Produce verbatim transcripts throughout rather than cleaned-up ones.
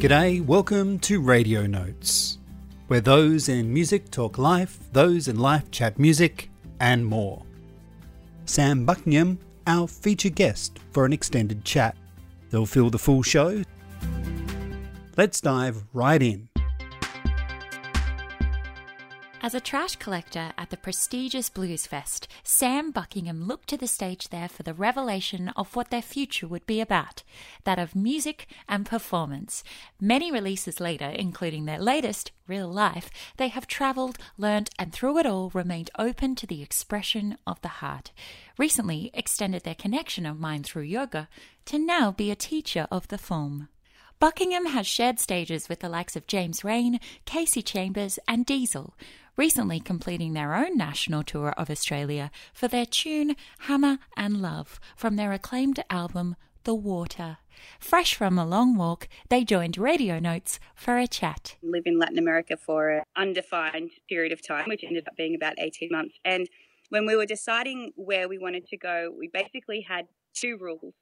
G'day, welcome to Radio Notes, where those in music talk life, those in life chat music, and more. Sam Buckingham, our feature guest for an extended chat. They'll fill the full show. Let's dive right in. As a trash collector at the prestigious Blues Fest, Sam Buckingham looked to the stage there for the revelation of what their future would be about, that of music and performance. Many releases later, including their latest, Real Life, they have travelled, learnt, and through it all remained open to the expression of the heart. Recently extended their connection of mind through yoga to now be a teacher of the form. Buckingham has shared stages with the likes of James Reyne, Casey Chambers and Diesel, recently completing their own national tour of Australia for their tune Hammer and Love from their acclaimed album The Water. Fresh from a long walk, they joined Radio Notes for a chat. I live in Latin America for an undefined period of time, which ended up being about eighteen months. And when we were deciding where we wanted to go, we basically had two rules.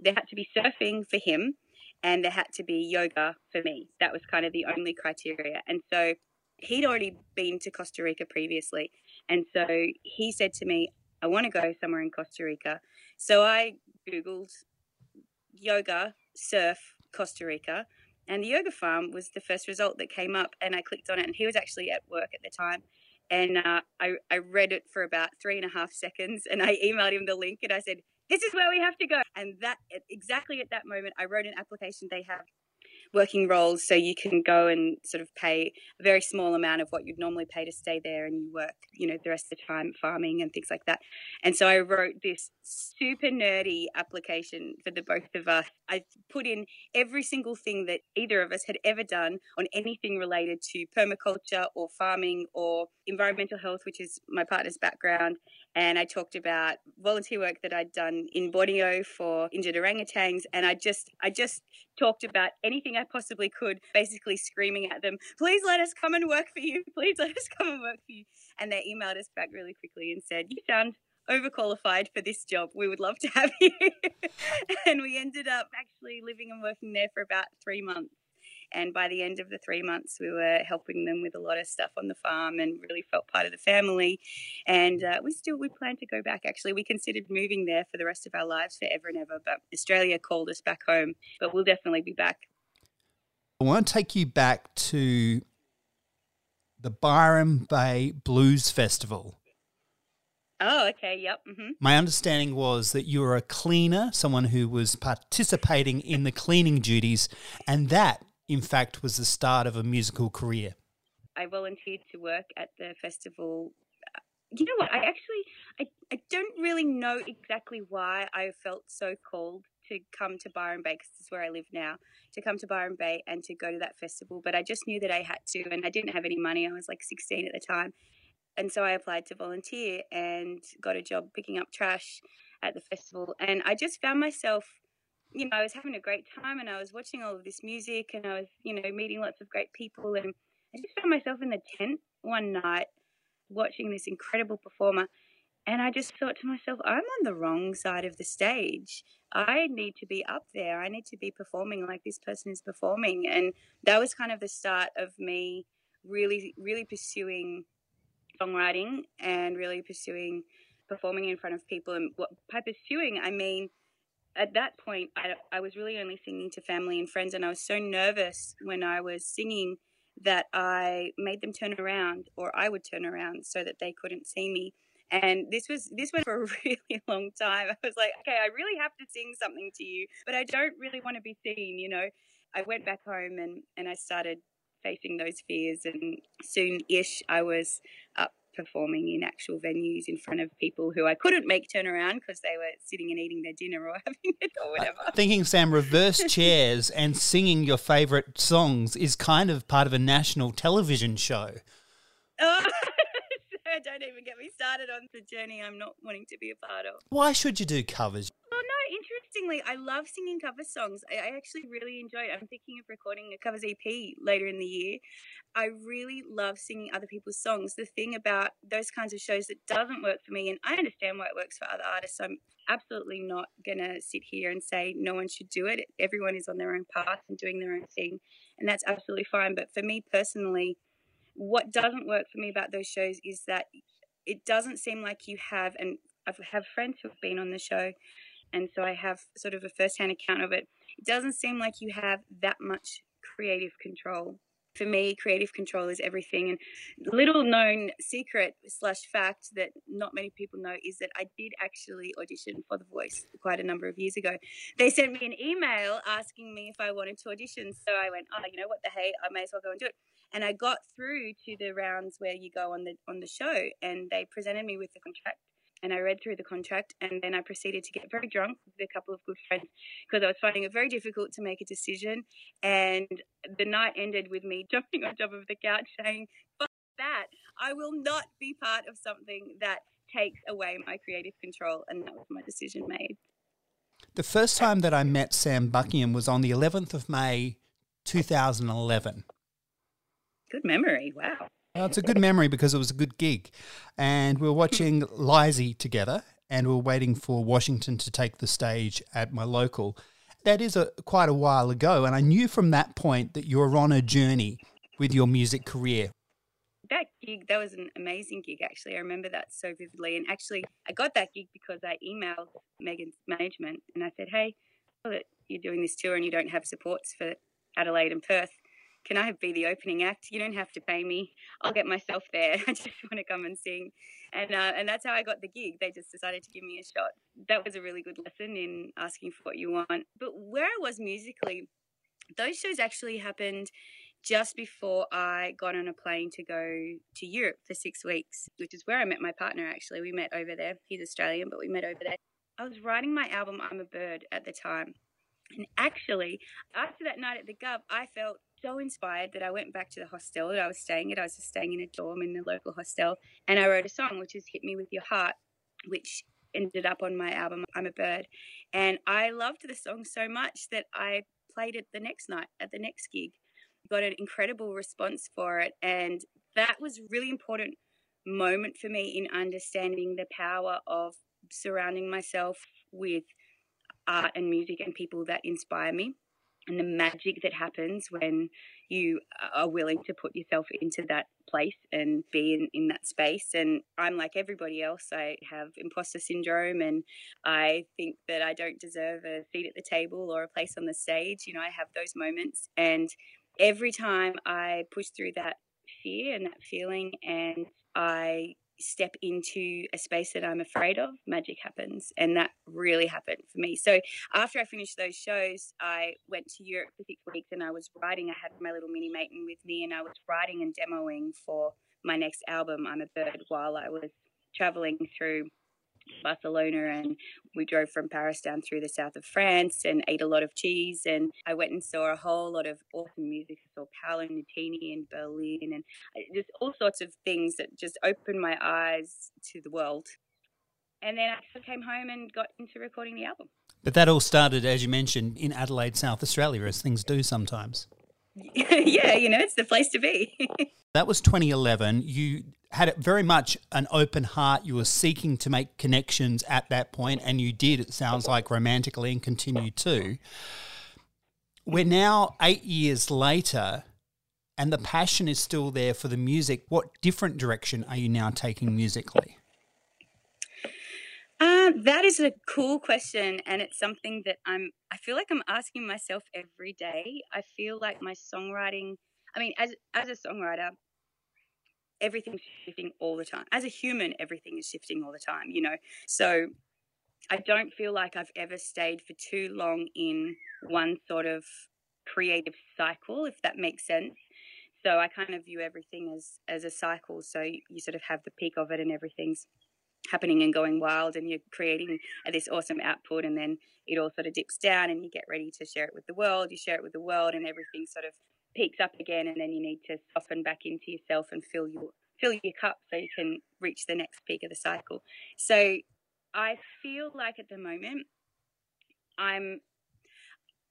There had to be surfing for him, and there had to be yoga for me. That was kind of the only criteria. And so he'd already been to Costa Rica previously. And so he said to me, I want to go somewhere in Costa Rica. So I Googled yoga, surf, Costa Rica. And the Yoga Farm was the first result that came up. And I clicked on it. And he was actually at work at the time. And uh, I, I read it for about three and a half seconds. And I emailed him the link. And I said, this is where we have to go. And that exactly at that moment, I wrote an application. They have working roles, so you can go and sort of pay a very small amount of what you'd normally pay to stay there, and you work, you know, the rest of the time farming and things like that. And so I wrote this super nerdy application for the both of us. I put in every single thing that either of us had ever done on anything related to permaculture or farming or environmental health, which is my partner's background. And I talked about volunteer work that I'd done in Borneo for injured orangutans. And I just I just talked about anything I possibly could, basically screaming at them, please let us come and work for you. Please let us come and work for you. And they emailed us back really quickly and said, you sound overqualified for this job. We would love to have you. And we ended up actually living and working there for about three months. And by the end of the three months, we were helping them with a lot of stuff on the farm and really felt part of the family. And uh, we still, we plan to go back, actually. We considered moving there for the rest of our lives forever and ever, but Australia called us back home. But we'll definitely be back. I want to take you back to the Byron Bay Blues Festival. Oh, okay, yep. Mm-hmm. My understanding was that you were a cleaner, someone who was participating in the cleaning duties, and that, in fact, was the start of a musical career. I volunteered to work at the festival. You know what, I actually, I, I don't really know exactly why I felt so called to come to Byron Bay, because this is where I live now, to come to Byron Bay and to go to that festival. But I just knew that I had to, and I didn't have any money. I was like sixteen at the time. And so I applied to volunteer and got a job picking up trash at the festival. And I just found myself, you know, I was having a great time and I was watching all of this music and I was, you know, meeting lots of great people. And I just found myself in the tent one night watching this incredible performer. And I just thought to myself, I'm on the wrong side of the stage. I need to be up there. I need to be performing like this person is performing. And that was kind of the start of me really, really pursuing songwriting and really pursuing performing in front of people. And what, by pursuing, I mean, at that point, I, I was really only singing to family and friends, and I was so nervous when I was singing that I made them turn around, or I would turn around so that they couldn't see me. And this was this went for a really long time. I was like, okay, I really have to sing something to you, but I don't really want to be seen, you know. I went back home and, and I started facing those fears, and soon-ish I was up performing in actual venues in front of people who I couldn't make turn around because they were sitting and eating their dinner or having it or whatever. I'm thinking, Sam, reverse chairs and singing your favourite songs is kind of part of a national television show. Oh, don't even get me started on the journey I'm not wanting to be a part of. Why should you do covers? Well, no, interestingly, I love singing cover songs. I, I actually really enjoy it. I'm thinking of recording a covers E P later in the year. I really love singing other people's songs. The thing about those kinds of shows that doesn't work for me, and I understand why it works for other artists, so I'm absolutely not going to sit here and say no one should do it. Everyone is on their own path and doing their own thing, and that's absolutely fine. But for me personally, what doesn't work for me about those shows is that it doesn't seem like you have, and I have friends who have been on the show, and so I have sort of a first-hand account of it. It doesn't seem like you have that much creative control. For me, creative control is everything. And little known secret slash fact that not many people know is that I did actually audition for The Voice quite a number of years ago. They sent me an email asking me if I wanted to audition. So I went, oh, you know what the hey, I may as well go and do it. And I got through to the rounds where you go on the on the show, and they presented me with the contract. And I read through the contract, and then I proceeded to get very drunk with a couple of good friends because I was finding it very difficult to make a decision. And the night ended with me jumping on top of the couch saying, fuck that, I will not be part of something that takes away my creative control. And that was my decision made. The first time that I met Sam Buckingham was on the eleventh of May two thousand eleven. Good memory, wow. Oh, it's a good memory because it was a good gig, and we were watching Lizzie together, and we were waiting for Washington to take the stage at my local. That is a, quite a while ago, and I knew from that point that you were on a journey with your music career. That gig, that was an amazing gig actually. I remember that so vividly, and actually I got that gig because I emailed Megan's management and I said, hey, well, you're doing this tour and you don't have supports for Adelaide and Perth. Can I be the opening act? You don't have to pay me. I'll get myself there. I just want to come and sing. And uh, and that's how I got the gig. They just decided to give me a shot. That was a really good lesson in asking for what you want. But where I was musically, those shows actually happened just before I got on a plane to go to Europe for six weeks, which is where I met my partner, actually. We met over there. He's Australian, but we met over there. I was writing my album, I'm a Bird, at the time. And actually, after that night at the Gov, I felt so inspired that I went back to the hostel that I was staying at. I was just staying in a dorm in the local hostel, and I wrote a song, which is Hit Me With Your Heart, which ended up on my album, I'm a Bird. And I loved the song so much that I played it the next night at the next gig, got an incredible response for it. And that was a really important moment for me in understanding the power of surrounding myself with art and music and people that inspire me, and the magic that happens when you are willing to put yourself into that place and be in, in that space. And I'm like everybody else. I have imposter syndrome, and I think that I don't deserve a seat at the table or a place on the stage. You know, I have those moments. And every time I push through that fear and that feeling, and I step into a space that I'm afraid of, magic happens. And that really happened for me. So after I finished those shows, I went to Europe for six weeks and I was writing. I had my little mini Maton with me, and I was writing and demoing for my next album, I'm a Bird, while I was traveling through Barcelona. And we drove from Paris down through the south of France and ate a lot of cheese, and I went and saw a whole lot of awesome music. I saw Paolo Nutini in Berlin, and just all sorts of things that just opened my eyes to the world. And then I came home and got into recording the album. But that all started, as you mentioned, in Adelaide, South Australia, as things do sometimes. Yeah, you know, it's the place to be. That was twenty eleven. You had very much an open heart. You were seeking to make connections at that point, and you did, it sounds like, romantically, and continue to. We're now eight years later, and the passion is still there for the music. What different direction are you now taking musically? Uh, that is a cool question, and it's something that I'm, I feel like I'm asking myself every day. I feel like my songwriting, I mean, as as a songwriter, everything's shifting all the time. As a human, everything is shifting all the time, you know. So I don't feel like I've ever stayed for too long in one sort of creative cycle, if that makes sense. So I kind of view everything as, as a cycle. So you sort of have the peak of it and everything's happening and going wild, and you're creating this awesome output, and then it all sort of dips down and you get ready to share it with the world. You share it with the world, and everything sort of peaks up again, and then you need to soften back into yourself and fill your fill your cup so you can reach the next peak of the cycle. So I feel like at the moment I'm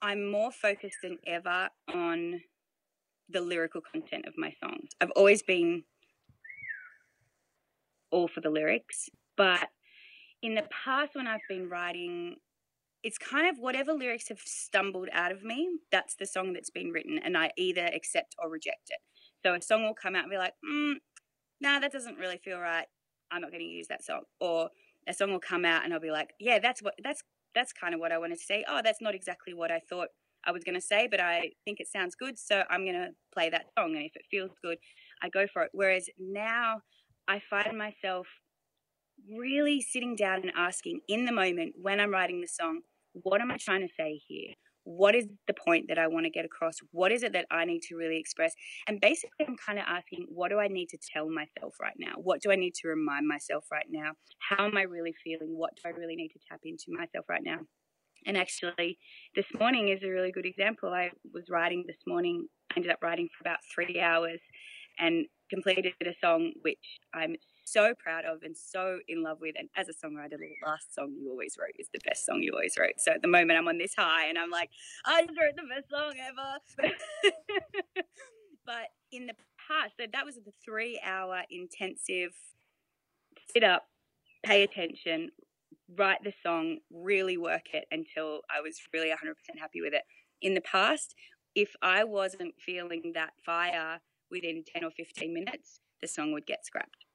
I'm more focused than ever on the lyrical content of my songs. I've always been all for the lyrics, but in the past when I've been writing, it's kind of whatever lyrics have stumbled out of me, that's the song that's been written, and I either accept or reject it. So a song will come out and be like, mm, nah, that doesn't really feel right. I'm not going to use that song. Or a song will come out and I'll be like, yeah, that's what that's that's kind of what I wanted to say. Oh, that's not exactly what I thought I was going to say, but I think it sounds good, so I'm going to play that song. And if it feels good, I go for it. Whereas now I find myself really sitting down and asking in the moment when I'm writing the song, what am I trying to say here? What is the point that I want to get across? What is it that I need to really express? And basically I'm kind of asking, what do I need to tell myself right now? What do I need to remind myself right now? How am I really feeling? What do I really need to tap into myself right now? And actually this morning is a really good example. I was writing this morning, I ended up writing for about three hours and completed a song which I'm so proud of and so in love with. And as a songwriter, the last song you always wrote is the best song you always wrote. So at the moment I'm on this high and I'm like, I just wrote the best song ever. But in the past, so that was the three hour intensive sit up, pay attention, write the song, really work it until I was really one hundred percent happy with it. In the past, if I wasn't feeling that fire within ten or fifteen minutes, the song would get scrapped.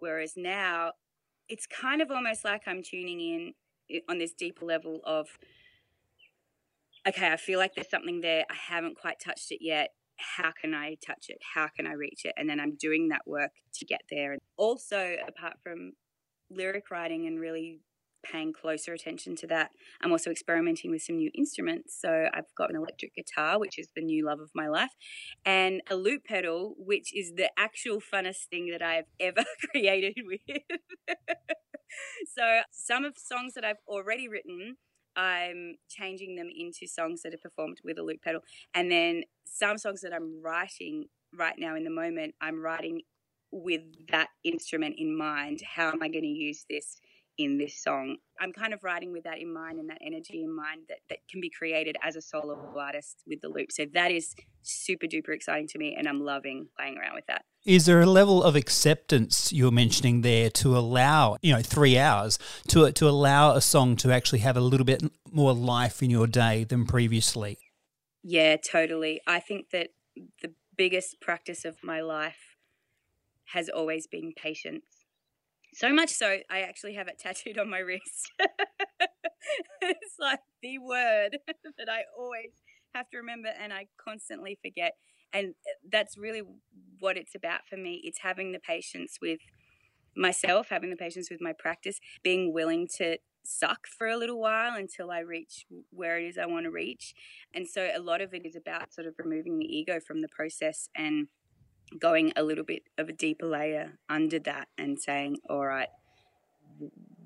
Whereas now it's kind of almost like I'm tuning in on this deeper level of, okay, I feel like there's something there. I haven't quite touched it yet. How can I touch it? How can I reach it? And then I'm doing that work to get there. And also, apart from lyric writing and really paying closer attention to that, I'm also experimenting with some new instruments. So I've got an electric guitar, which is the new love of my life, and a loop pedal, which is the actual funnest thing that I've ever created with. So some of songs that I've already written, I'm changing them into songs that are performed with a loop pedal. And then some songs that I'm writing right now in the moment, I'm writing with that instrument in mind. How am I going to use this in this song? I'm kind of writing with that in mind and that energy in mind that, that can be created as a solo artist with the loop. So that is super duper exciting to me, and I'm loving playing around with that. Is there a level of acceptance you're mentioning there to allow, you know, three hours to, to allow a song to actually have a little bit more life in your day than previously? Yeah, totally. I think that the biggest practice of my life has always been patience. So much so, I actually have it tattooed on my wrist. It's like the word that I always have to remember and I constantly forget. And that's really what it's about for me. It's having the patience with myself, having the patience with my practice, being willing to suck for a little while until I reach where it is I want to reach. And so a lot of it is about sort of removing the ego from the process and going a little bit of a deeper layer under that and saying, all right,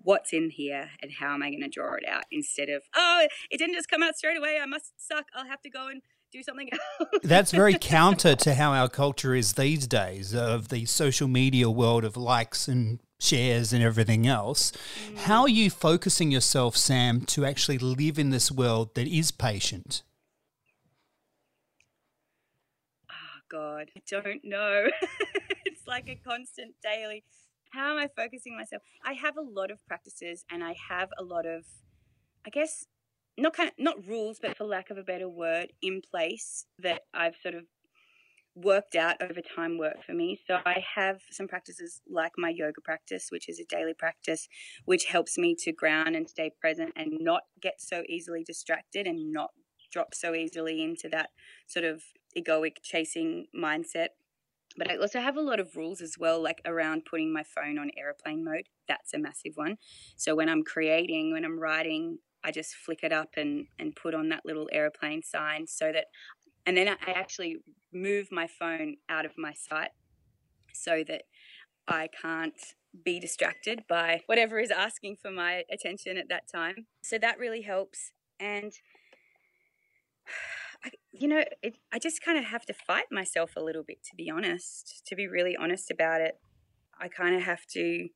what's in here and how am I going to draw it out, instead of, oh, it didn't just come out straight away, I must suck, I'll have to go and do something else. That's very counter to how our culture is these days, of the social media world of likes and shares and everything else. Mm. How are you focusing yourself, Sam, to actually live in this world that is patient? God, I don't know. It's like a constant daily. How am I focusing myself? I have a lot of practices and I have a lot of, I guess, not kind of, not rules, but for lack of a better word, in place that I've sort of worked out over time work for me. So I have some practices like my yoga practice, which is a daily practice, which helps me to ground and stay present and not get so easily distracted and not drop so easily into that sort of egoic chasing mindset. But I also have a lot of rules as well, like around putting my phone on airplane mode. That's a massive one. So when I'm creating, when I'm writing, I just flick it up and, and put on that little airplane sign so that, and then I actually move my phone out of my sight so that I can't be distracted by whatever is asking for my attention at that time. So that really helps. And I, you know, it, I just kind of have to fight myself a little bit, to be honest, to be really honest about it. I kind of have to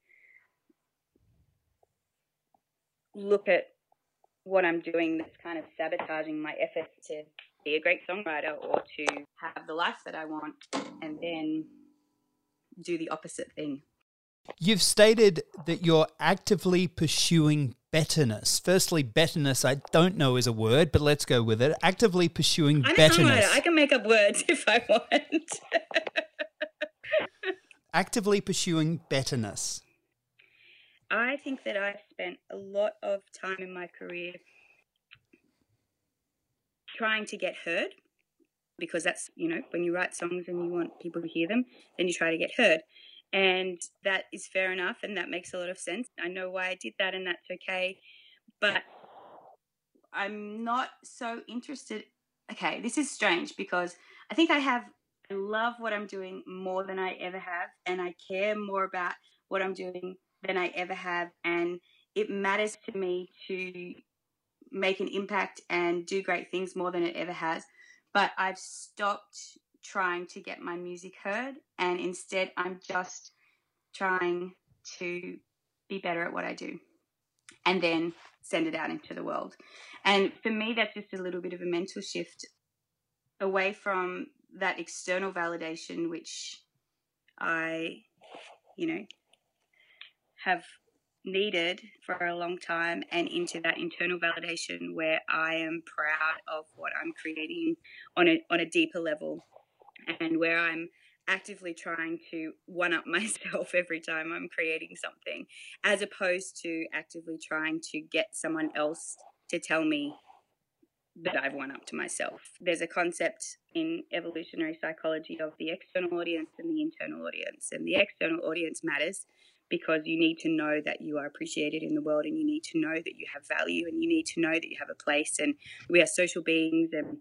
look at what I'm doing that's kind of sabotaging my efforts to be a great songwriter or to have the life that I want, and then do the opposite thing. You've stated that you're actively pursuing betterness. Firstly, betterness, I don't know is a word, but let's go with it. Actively pursuing I'm betterness. I can make up words if I want. Actively pursuing betterness. I think that I've spent a lot of time in my career trying to get heard, because that's, you know, when you write songs and you want people to hear them, then you try to get heard. And that is fair enough, and that makes a lot of sense. I know why I did that, and that's okay. But I'm not so interested. Okay, this is strange, because I think I have I love what I'm doing more than I ever have, and I care more about what I'm doing than I ever have, and it matters to me to make an impact and do great things more than it ever has. But I've stopped trying to get my music heard, and instead I'm just trying to be better at what I do and then send it out into the world. And for me, that's just a little bit of a mental shift away from that external validation, which I, you know, have needed for a long time, and into that internal validation where I am proud of what I'm creating on a on a deeper level, and where I'm actively trying to one-up myself every time I'm creating something, as opposed to actively trying to get someone else to tell me that I've one-upped myself. There's a concept in evolutionary psychology of the external audience and the internal audience, and the external audience matters because you need to know that you are appreciated in the world, and you need to know that you have value, and you need to know that you have a place, and we are social beings, and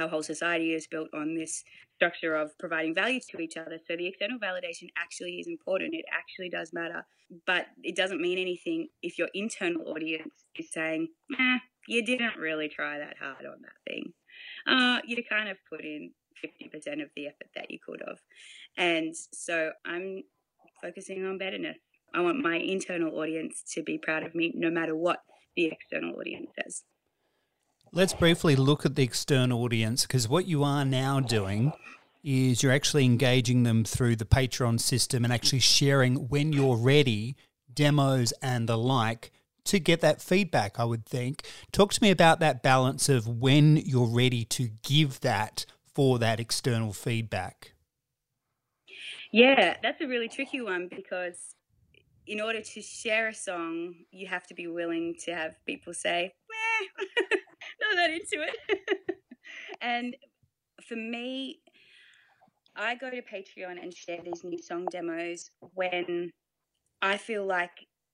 our whole society is built on this structure of providing value to each other. So the external validation actually is important. It actually does matter, but it doesn't mean anything if your internal audience is saying, eh, you didn't really try that hard on that thing. Uh, you kind of put in fifty percent of the effort that you could have. And so I'm focusing on betterness. I want my internal audience to be proud of me no matter what the external audience says. Let's briefly look at the external audience, because what you are now doing is you're actually engaging them through the Patreon system and actually sharing, when you're ready, demos and the like, to get that feedback, I would think. Talk to me about that balance of when you're ready to give that for that external feedback. Yeah, that's a really tricky one, because in order to share a song, you have to be willing to have people say, meh. Not that into it. And for me, I go to Patreon and share these new song demos when I feel like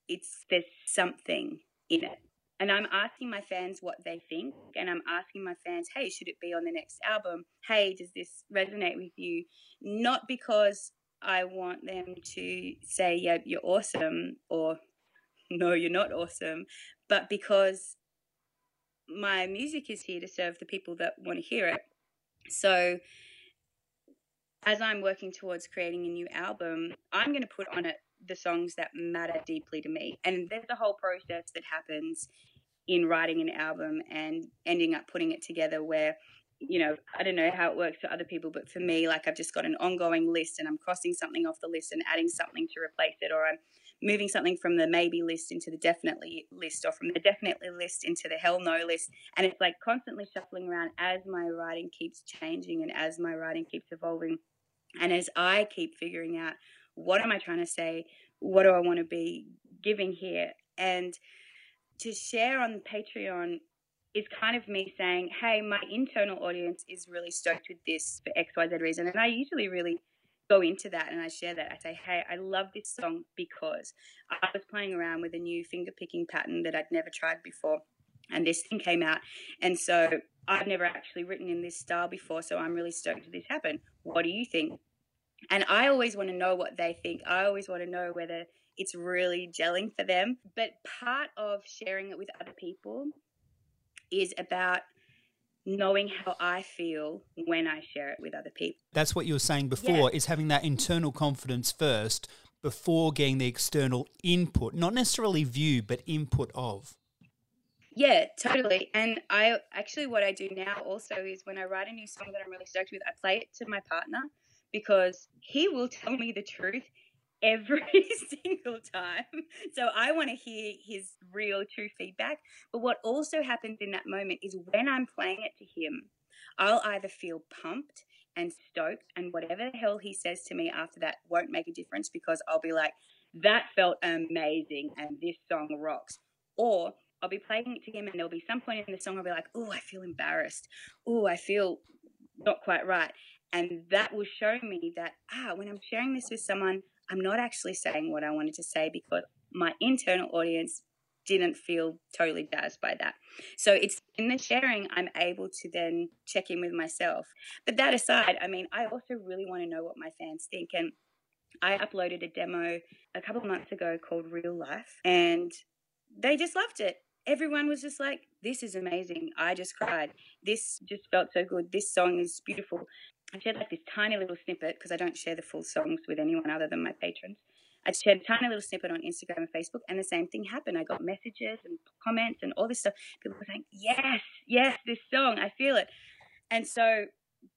it's there's something in it. And I'm asking my fans what they think, and I'm asking my fans, hey, should it be on the next album? Hey, does this resonate with you? Not because I want them to say, yeah, you're awesome, or no, you're not awesome, but because my music is here to serve the people that want to hear it. So as I'm working towards creating a new album, I'm going to put on it the songs that matter deeply to me. And there's a whole process that happens in writing an album and ending up putting it together where, you know, I don't know how it works for other people, but for me, like, I've just got an ongoing list, and I'm crossing something off the list and adding something to replace it, or I'm moving something from the maybe list into the definitely list, or from the definitely list into the hell no list. And it's like constantly shuffling around as my writing keeps changing and as my writing keeps evolving. And as I keep figuring out, what am I trying to say? What do I want to be giving here? And to share on Patreon is kind of me saying, hey, my internal audience is really stoked with this for X, Y, Z reason. And I usually really go into that and I share that. I say, hey, I love this song because I was playing around with a new finger picking pattern that I'd never tried before, and this thing came out, and so I've never actually written in this style before, so I'm really stoked this happened. What do you think? And I always want to know what they think. I always want to know whether it's really gelling for them. But part of sharing it with other people is about knowing how I feel when I share it with other people. That's what you were saying before, yeah. Is having that internal confidence first before getting the external input, not necessarily view, but input of. Yeah, totally. And I actually, what I do now also is when I write a new song that I'm really stoked with, I play it to my partner because he will tell me the truth every single time. So I want to hear his real true feedback. But what also happens in that moment is when I'm playing it to him, I'll either feel pumped and stoked, and whatever the hell he says to me after that won't make a difference because I'll be like, that felt amazing and this song rocks. Or I'll be playing it to him and there'll be some point in the song I'll be like, oh, I feel embarrassed. Oh, I feel not quite right. And that will show me that, ah, when I'm sharing this with someone, I'm not actually saying what I wanted to say because my internal audience didn't feel totally jazzed by that. So it's in the sharing I'm able to then check in with myself. But that aside, I mean, I also really want to know what my fans think. And I uploaded a demo a couple of months ago called Real Life, and they just loved it. Everyone was just like, this is amazing. I just cried. This just felt so good. This song is beautiful. I shared like this tiny little snippet because I don't share the full songs with anyone other than my patrons. I shared a tiny little snippet on Instagram and Facebook, and the same thing happened. I got messages and comments and all this stuff. People were saying, yes, yes, this song, I feel it. And so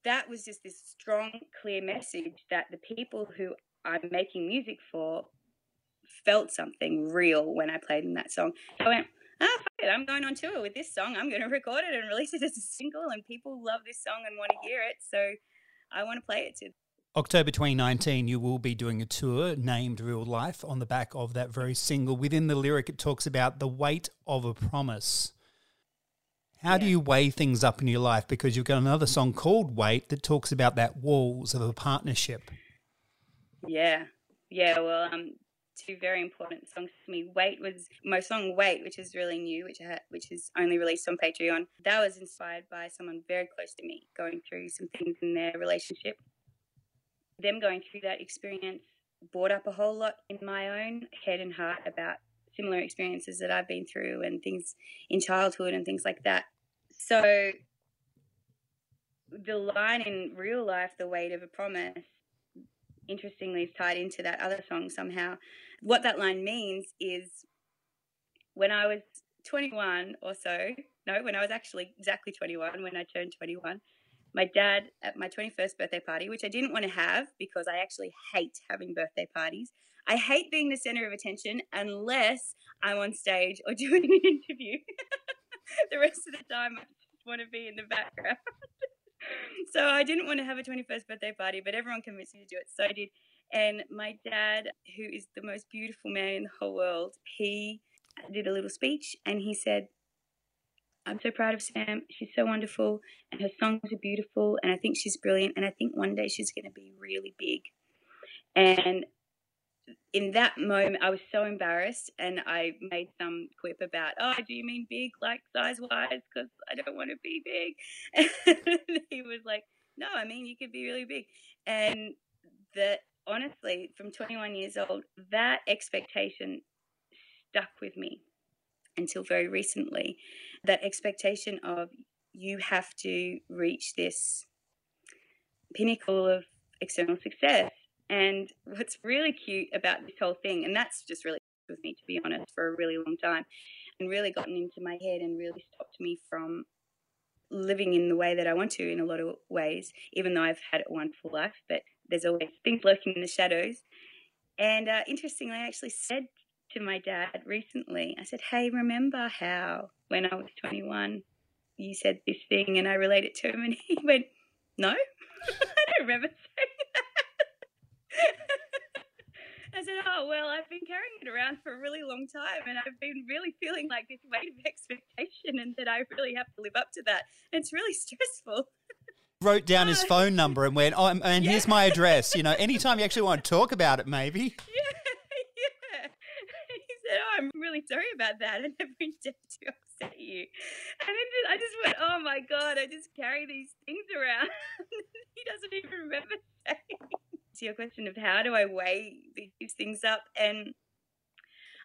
that was just this strong, clear message that the people who I'm making music for felt something real when I played in that song. So I went, ah, oh, fuck it, I'm going on tour with this song. I'm going to record it and release it as a single, and people love this song and want to hear it. So I want to play it too. October twenty nineteen, you will be doing a tour named Real Life on the back of that very single. Within the lyric, it talks about the weight of a promise. How yeah. do you weigh things up in your life? Because you've got another song called Weight that talks about that walls of a partnership. Yeah. Yeah, well, um, two very important songs to me. Weight was my song Weight, which is really new, which I, which is only released on Patreon. That was inspired by someone very close to me going through some things in their relationship. Them going through that experience brought up a whole lot in my own head and heart about similar experiences that I've been through and things in childhood and things like that. So the line in Real Life, the weight of a promise, interestingly is tied into that other song somehow. What that line means is when I was twenty-one or so, no, when I was actually exactly twenty-one, when I turned twenty-one, my dad at my twenty-first birthday party, which I didn't want to have because I actually hate having birthday parties. I hate being the center of attention unless I'm on stage or doing an interview. The rest of the time I just want to be in the background. So I didn't want to have a twenty-first birthday party, but everyone convinced me to do it, so I did. And my dad, who is the most beautiful man in the whole world, he did a little speech and he said, I'm so proud of Sam. She's so wonderful and her songs are beautiful and I think she's brilliant and I think one day she's going to be really big. And in that moment, I was so embarrassed and I made some quip about, oh, do you mean big, like size-wise, because I don't want to be big. And he was like, no, I mean you could be really big. And that, honestly, from twenty-one years old, that expectation stuck with me until very recently, that expectation of you have to reach this pinnacle of external success. And what's really cute about this whole thing, and that's just really with me, to be honest, for a really long time, and really gotten into my head and really stopped me from living in the way that I want to in a lot of ways, even though I've had a wonderful life, but there's always things lurking in the shadows. And uh, interestingly, I actually said to my dad recently, I said, hey, remember how when I was twenty-one, you said this thing and I relayed it to him, and he went, no, I don't remember saying that. I said, oh, well, I've been carrying it around for a really long time and I've been really feeling like this weight of expectation and that I really have to live up to that. It's really stressful. Wrote down his phone number and went, oh, and yeah. here's my address. You know, anytime you actually want to talk about it, maybe. Yeah, yeah. He said, oh, I'm really sorry about that. I never intended to upset you. And then I just went, oh, my God, I just carry these things around. He doesn't even remember saying. To your question of how do I weigh these things up, and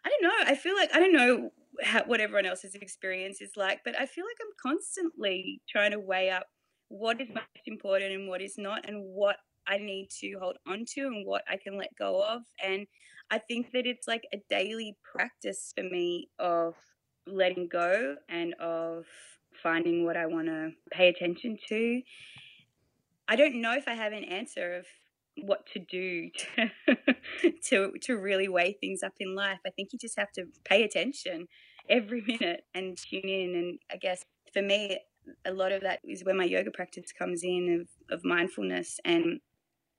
I don't know, I feel like I don't know how, what everyone else's experience is like, but I feel like I'm constantly trying to weigh up what is most important and what is not, and what I need to hold on to and what I can let go of. And I think that it's like a daily practice for me of letting go and of finding what I want to pay attention to. I don't know if I have an answer of what to do to, to to really weigh things up in life. I think you just have to pay attention every minute and tune in. And I guess for me, a lot of that is where my yoga practice comes in, of, of mindfulness. And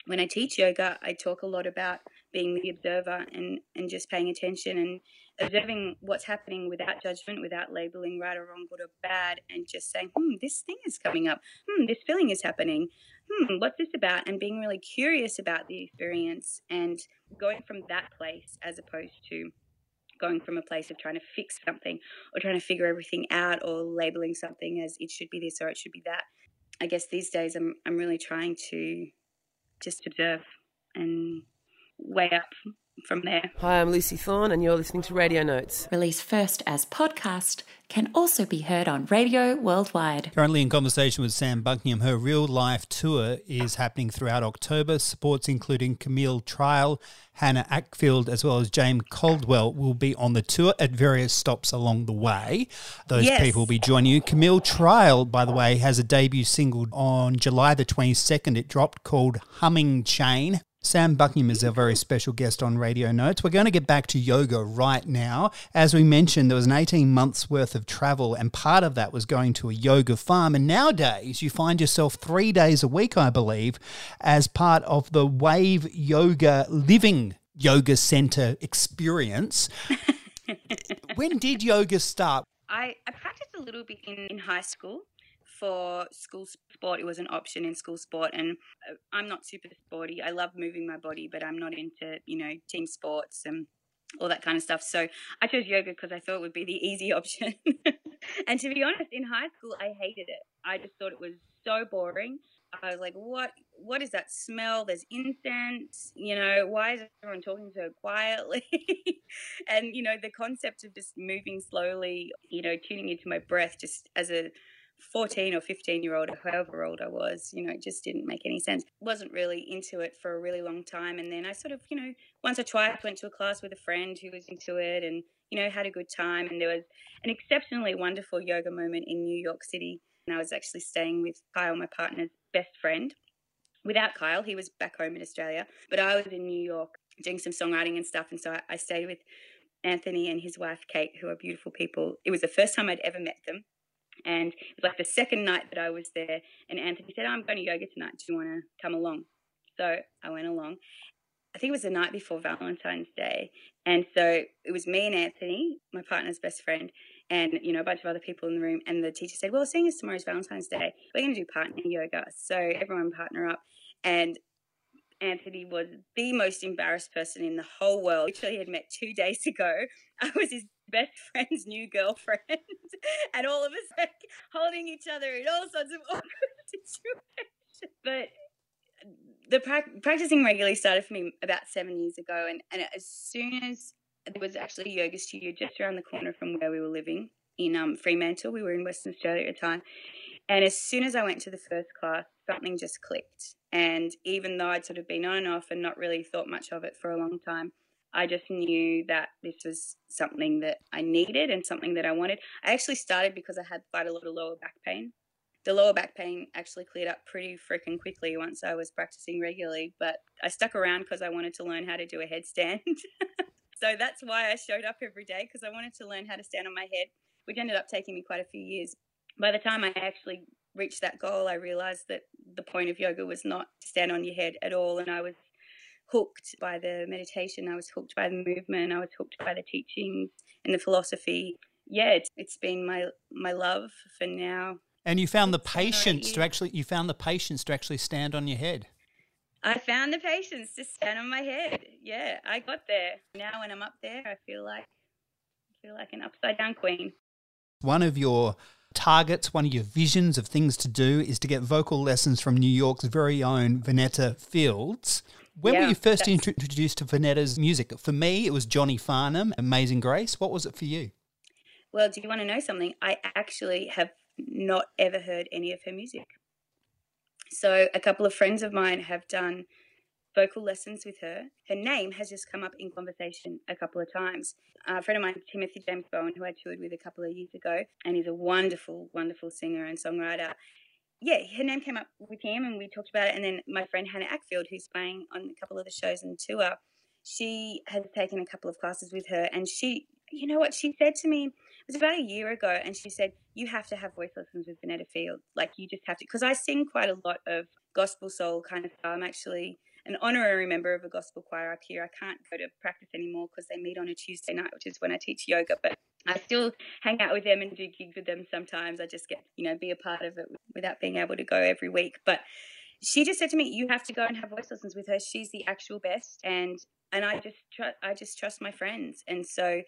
when I teach yoga, I talk a lot about being the observer and, and just paying attention and observing what's happening without judgment, without labeling right or wrong, good or bad, and just saying, hmm, this thing is coming up. Hmm, this feeling is happening. Hmm, what's this about? And being really curious about the experience and going from that place, as opposed to going from a place of trying to fix something or trying to figure everything out or labeling something as it should be this or it should be that. I guess these days I'm I'm really trying to just observe and weigh up from there. Hi, I'm Lucy Thorne and you're listening to Radio Notes. Released first as podcast, can also be heard on radio worldwide. Currently in conversation with Sam Buckingham. Her Real Life tour is happening throughout October. Supports including Camille Trial, Hannah Acfield, as well as James Caldwell will be on the tour at various stops along the way. Those yes. people will be joining you. Camille Trial, by the way, has a debut single on July the twenty-second. It dropped, called Humming Chain. Sam Buckingham is our very special guest on Radio Notes. We're going to get back to yoga right now. As we mentioned, there was an eighteen months worth of travel, and part of that was going to a yoga farm. And nowadays you find yourself three days a week, I believe, as part of the Wave Yoga Living Yoga Center experience. When did yoga start? I, I practiced a little bit in, in high school. For school sport, it was an option in school sport, and I'm not super sporty. I love moving my body, but I'm not into, you know, team sports and all that kind of stuff. So I chose yoga because I thought it would be the easy option. And to be honest, in high school, I hated it. I just thought it was so boring. I was like, what, what is that smell? There's incense, you know, why is everyone talking so quietly? And, you know, the concept of just moving slowly, you know, tuning into my breath just as a fourteen or fifteen year old or however old I was, you know, it just didn't make any sense. Wasn't really into it for a really long time. And then I sort of, you know, once or twice went to a class with a friend who was into it and, you know, had a good time. And there was an exceptionally wonderful yoga moment in New York City. And I was actually staying with Kyle, my partner's best friend. Without Kyle, he was back home in Australia, but I was in New York doing some songwriting and stuff. And so I, I stayed with Anthony and his wife, Kate, who are beautiful people. It was the first time I'd ever met them. And it was like the second night that I was there, and Anthony said, oh, I'm going to yoga tonight. Do you want to come along? So I went along. I think it was the night before Valentine's Day. And so it was me and Anthony, my partner's best friend, and, you know, a bunch of other people in the room. And the teacher said, well, seeing as tomorrow's Valentine's Day, we're going to do partner yoga. So everyone partner up. And Anthony was the most embarrassed person in the whole world. Literally had met two days ago. I was his best friend's new girlfriend, and all of us like holding each other in all sorts of awkward situations. But the pra- practicing regularly started for me about seven years ago, and, and as soon as there was actually a yoga studio just around the corner from where we were living in um, Fremantle, we were in Western Australia at the time, and as soon as I went to the first class, something just clicked. And even though I'd sort of been on and off and not really thought much of it for a long time, I just knew that this was something that I needed and something that I wanted. I actually started because I had quite a lot of lower back pain. The lower back pain actually cleared up pretty freaking quickly once I was practicing regularly, but I stuck around because I wanted to learn how to do a headstand. So that's why I showed up every day, because I wanted to learn how to stand on my head, which ended up taking me quite a few years. By the time I actually reached that goal, I realized that the point of yoga was not to stand on your head at all, and I was hooked by the meditation, I was hooked by the movement, I was hooked by the teachings and the philosophy. Yeah, it's, it's been my my love for now. And you found the patience to actually you found the patience to actually stand on your head. I found the patience to stand on my head. Yeah, I got there. Now when I'm up there, I feel like I feel like an upside down queen. One of your targets, one of your visions of things to do is to get vocal lessons from New York's very own Veneta Fields. When yeah, were you first introduced to Veneta's music? For me, it was Johnny Farnham, Amazing Grace. What was it for you? Well, do you want to know something? I actually have not ever heard any of her music. So a couple of friends of mine have done vocal lessons with her. Her name has just come up in conversation a couple of times. A friend of mine, Timothy James Bowen, who I toured with a couple of years ago, and he's a wonderful, wonderful singer and songwriter. Yeah, her name came up with him and we talked about it. And then my friend Hannah Acfield, who's playing on a couple of the shows on tour, she has taken a couple of classes with her, and she, you know what, she said to me, it was about a year ago, and she said, you have to have voice lessons with Veneta Fields. Like, you just have to, because I sing quite a lot of gospel soul kind of style. I'm actually an honorary member of a gospel choir up here. I can't go to practice anymore because they meet on a Tuesday night, which is when I teach yoga, but I still hang out with them and do gigs with them sometimes. I just get, you know, be a part of it without being able to go every week. But she just said to me, you have to go and have voice lessons with her. She's the actual best. And and I just tr- I just trust my friends. And so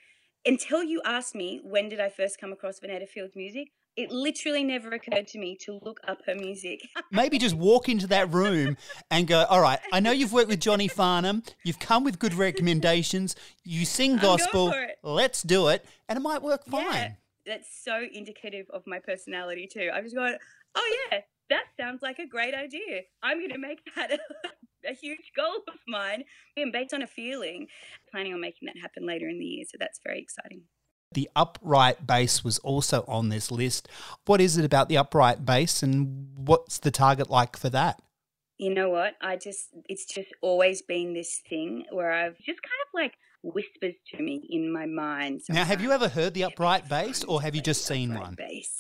until you asked me when did I first come across Veneta Fields' music, it literally never occurred to me to look up her music. Maybe just walk into that room and go, all right, I know you've worked with Johnny Farnham. You've come with good recommendations. You sing gospel. Let's do it. And it might work fine. Yeah, that's so indicative of my personality too. I'm just going, oh, yeah, that sounds like a great idea. I'm going to make that a huge goal of mine. And based on a feeling, planning on making that happen later in the year. So that's very exciting. The upright bass was also on this list. What is it about the upright bass, and what's the target like for that? You know what? I just, it's just always been this thing where I've just kind of like whispers to me in my mind. Sometimes. Now, have you ever heard the upright bass, or have you just seen one? Bass.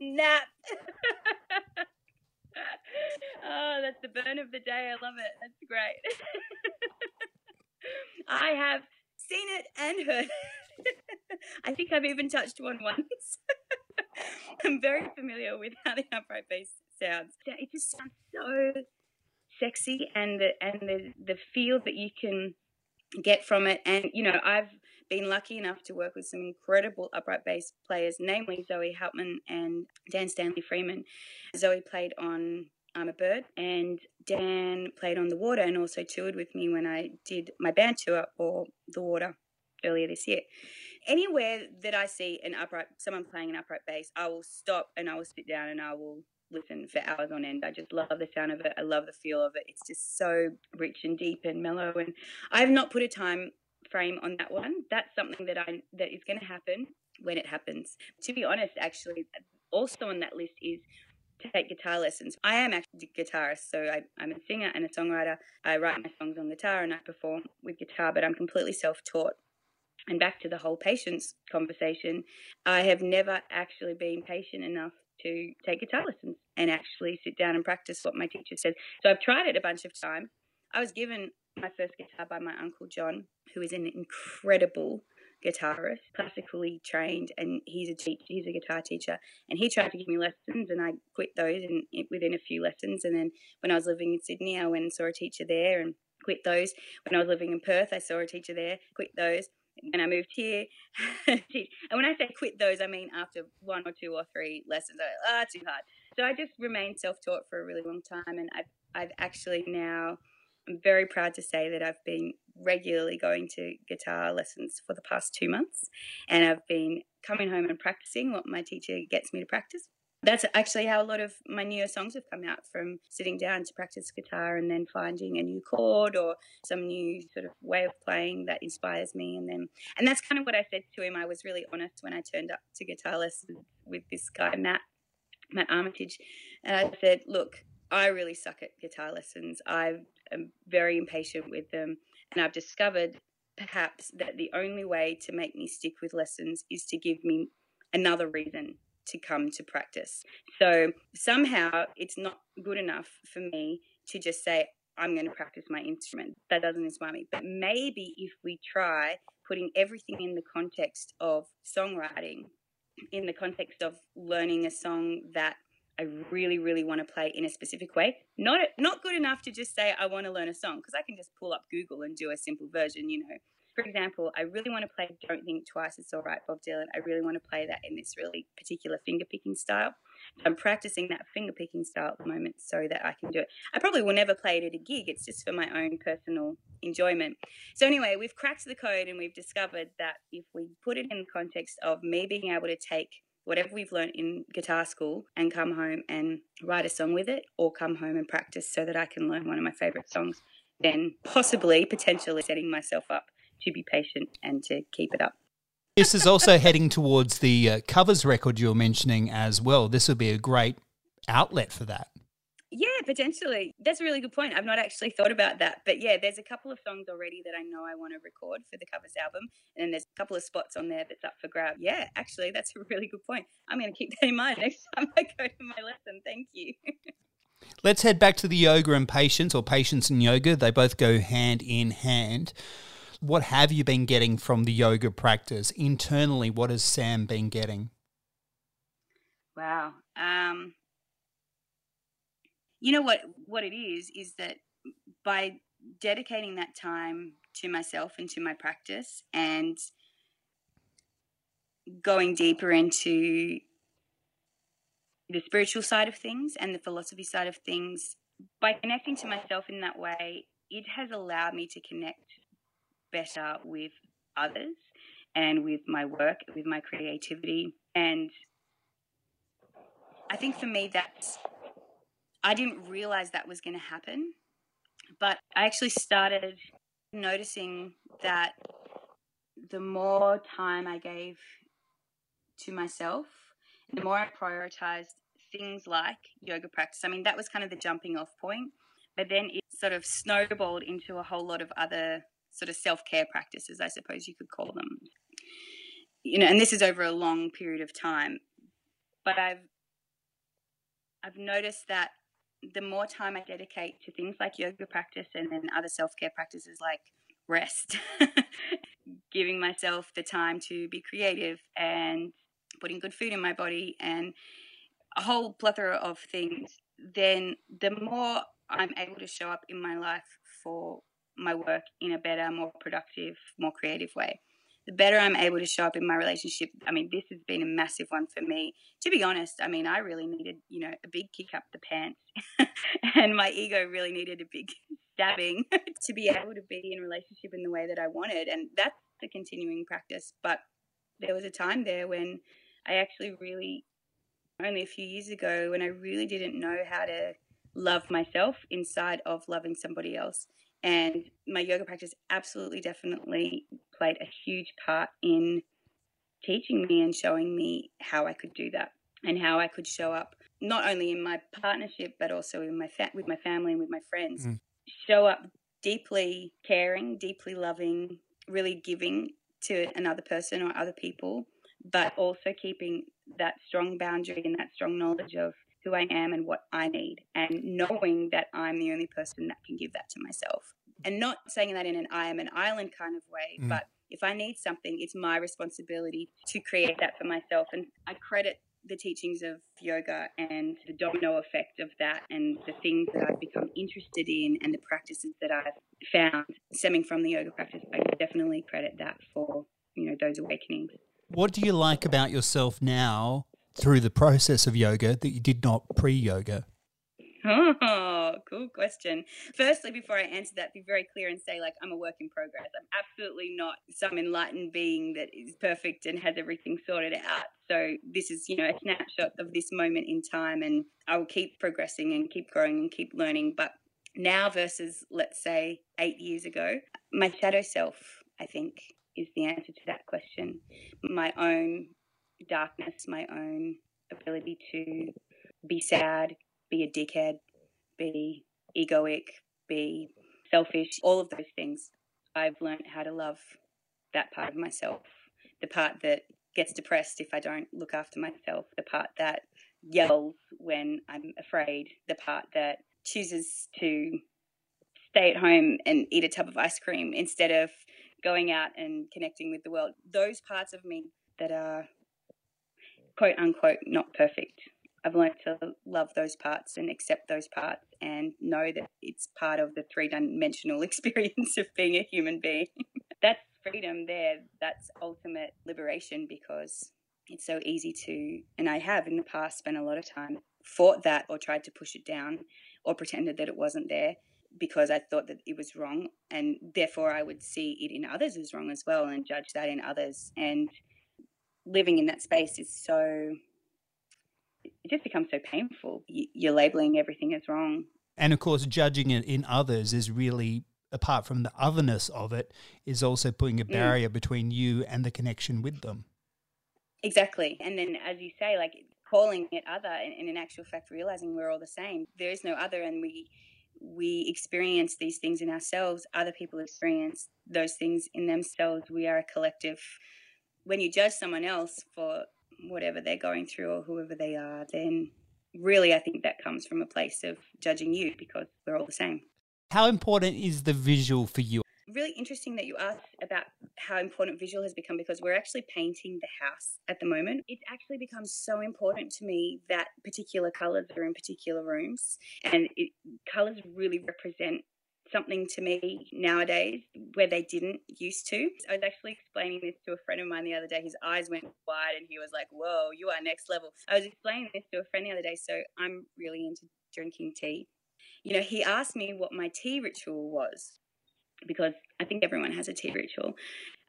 Nah. Oh, that's the burn of the day. I love it. That's great. I have seen it and heard it. I think I've even touched one once. I'm very familiar with how the upright bass sounds. It just sounds so sexy, and the, and the, the feel that you can get from it. And, you know, I've been lucky enough to work with some incredible upright bass players, namely Zoe Houtman and Dan Stanley Freeman. Zoe played on I'm a Bird, and Dan played on The Water and also toured with me when I did my band tour for The Water earlier this year. Anywhere that I see an upright, someone playing an upright bass, I will stop and I will sit down and I will listen for hours on end. I just love the sound of it. I love the feel of it. It's just so rich and deep and mellow. And I have not put a time frame on that one. That's something that I that is going to happen when it happens. To be honest, actually, also on that list is to take guitar lessons. I am actually a guitarist, so I, I'm a singer and a songwriter. I write my songs on guitar and I perform with guitar, but I'm completely self-taught. And back to the whole patience conversation, I have never actually been patient enough to take guitar lessons and actually sit down and practice what my teacher says. So I've tried it a bunch of times. I was given my first guitar by my Uncle John, who is an incredible guitarist, classically trained, and he's a teacher, he's a guitar teacher, and he tried to give me lessons, and I quit those and within a few lessons. And then when I was living in Sydney, I went and saw a teacher there and quit those. When I was living in Perth, I saw a teacher there, quit those, and I moved here. And when I say quit those, I mean after one or two or three lessons, I was like, oh, too hard. So I just remained self-taught for a really long time, and I've I've actually now, I'm very proud to say that I've been regularly going to guitar lessons for the past two months, and I've been coming home and practicing what my teacher gets me to practice. That's actually how a lot of my newer songs have come out, from sitting down to practice guitar and then finding a new chord or some new sort of way of playing that inspires me. And then, and that's kind of what I said to him. I was really honest when I turned up to guitar lessons with this guy, Matt, Matt Armitage. And I said, look, I really suck at guitar lessons. I am very impatient with them. And I've discovered perhaps that the only way to make me stick with lessons is to give me another reason to come to practice. So somehow it's not good enough for me to just say, I'm going to practice my instrument. That doesn't inspire me. But maybe if we try putting everything in the context of songwriting, in the context of learning a song that I really, really want to play in a specific way. Not not good enough to just say I want to learn a song, because I can just pull up Google and do a simple version, you know. For example, I really want to play Don't Think Twice, It's All Right, Bob Dylan. I really want to play that in this really particular finger-picking style. So I'm practicing that finger-picking style at the moment so that I can do it. I probably will never play it at a gig. It's just for my own personal enjoyment. So anyway, we've cracked the code, and we've discovered that if we put it in the context of me being able to take whatever we've learned in guitar school and come home and write a song with it, or come home and practice so that I can learn one of my favourite songs, then possibly, potentially setting myself up to be patient and to keep it up. This is also heading towards the uh, covers record you were mentioning as well. This would be a great outlet for that. Yeah, potentially. That's a really good point. I've not actually thought about that. But yeah, there's a couple of songs already that I know I want to record for the covers album. And there's a couple of spots on there that's up for grab. Yeah, actually, that's a really good point. I'm going to keep that in mind next time I go to my lesson. Thank you. Let's head back to the yoga and patience, or patience and yoga. They both go hand in hand. What have you been getting from the yoga practice? Internally, what has Sam been getting? Wow. Um... You know what, what it is, is that by dedicating that time to myself and to my practice and going deeper into the spiritual side of things and the philosophy side of things, by connecting to myself in that way, it has allowed me to connect better with others and with my work, with my creativity. And I think for me that's... I didn't realize that was going to happen, but I actually started noticing that the more time I gave to myself, the more I prioritized things like yoga practice. I mean, that was kind of the jumping off point, but then it sort of snowballed into a whole lot of other sort of self-care practices, I suppose you could call them. You know, and this is over a long period of time, but I've, I've noticed that the more time I dedicate to things like yoga practice and then other self-care practices like rest, giving myself the time to be creative and putting good food in my body and a whole plethora of things, then the more I'm able to show up in my life for my work in a better, more productive, more creative way. The better I'm able to show up in my relationship. I mean, this has been a massive one for me. To be honest, I mean, I really needed, you know, a big kick up the pants and my ego really needed a big stabbing to be able to be in relationship in the way that I wanted. And that's the continuing practice. But there was a time there when I actually really, only a few years ago, when I really didn't know how to love myself inside of loving somebody else. And my yoga practice absolutely definitely played a huge part in teaching me and showing me how I could do that and how I could show up not only in my partnership but also in my fa- with my family and with my friends. Mm. Show up deeply caring, deeply loving, really giving to another person or other people, but also keeping that strong boundary and that strong knowledge of who I am and what I need, and knowing that I'm the only person that can give that to myself. And not saying that in an I am an island kind of way, mm. but if I need something, it's my responsibility to create that for myself. And I credit the teachings of yoga and the domino effect of that and the things that I've become interested in and the practices that I've found stemming from the yoga practice. I definitely credit that for, you know, those awakenings. What do you like about yourself now through the process of yoga that you did not pre-yoga? Oh, cool question. Firstly, before I answer that, be very clear and say, like, I'm a work in progress. I'm absolutely not some enlightened being that is perfect and has everything sorted out. So this is, you know, a snapshot of this moment in time, and I will keep progressing and keep growing and keep learning. But now versus, let's say, eight years ago, my shadow self, I think, is the answer to that question. My own darkness, my own ability to be sad, be a dickhead, be egoic, be selfish, all of those things. I've learned how to love that part of myself, the part that gets depressed if I don't look after myself, the part that yells when I'm afraid, the part that chooses to stay at home and eat a tub of ice cream instead of going out and connecting with the world. Those parts of me that are quote unquote not perfect. I've learned to love those parts and accept those parts and know that it's part of the three-dimensional experience of being a human being. That's freedom there. That's ultimate liberation, because it's so easy to, and I have in the past spent a lot of time, fought that or tried to push it down or pretended that it wasn't there because I thought that it was wrong, and therefore I would see it in others as wrong as well and judge that in others. And living in that space is so, it just becomes so painful. You're labeling everything as wrong. And of course, judging it in others is really, apart from the otherness of it, is also putting a barrier mm. between you and the connection with them. Exactly. And then, as you say, like calling it other, and, and in actual fact, realizing we're all the same. There is no other, and we we experience these things in ourselves. Other people experience those things in themselves. We are a collective. When you judge someone else for whatever they're going through or whoever they are, then really I think that comes from a place of judging you, because we're all the same. How important is the visual for you? Really interesting that you asked about how important visual has become, because we're actually painting the house at the moment. It's actually become so important to me that particular colours are in particular rooms, and it, colours really represent something to me nowadays where they didn't used to. I was actually explaining this to a friend of mine the other day. His eyes went wide and he was like, whoa, you are next level. I was explaining this to a friend the other day. So I'm really into drinking tea. You know, he asked me what my tea ritual was, because I think everyone has a tea ritual.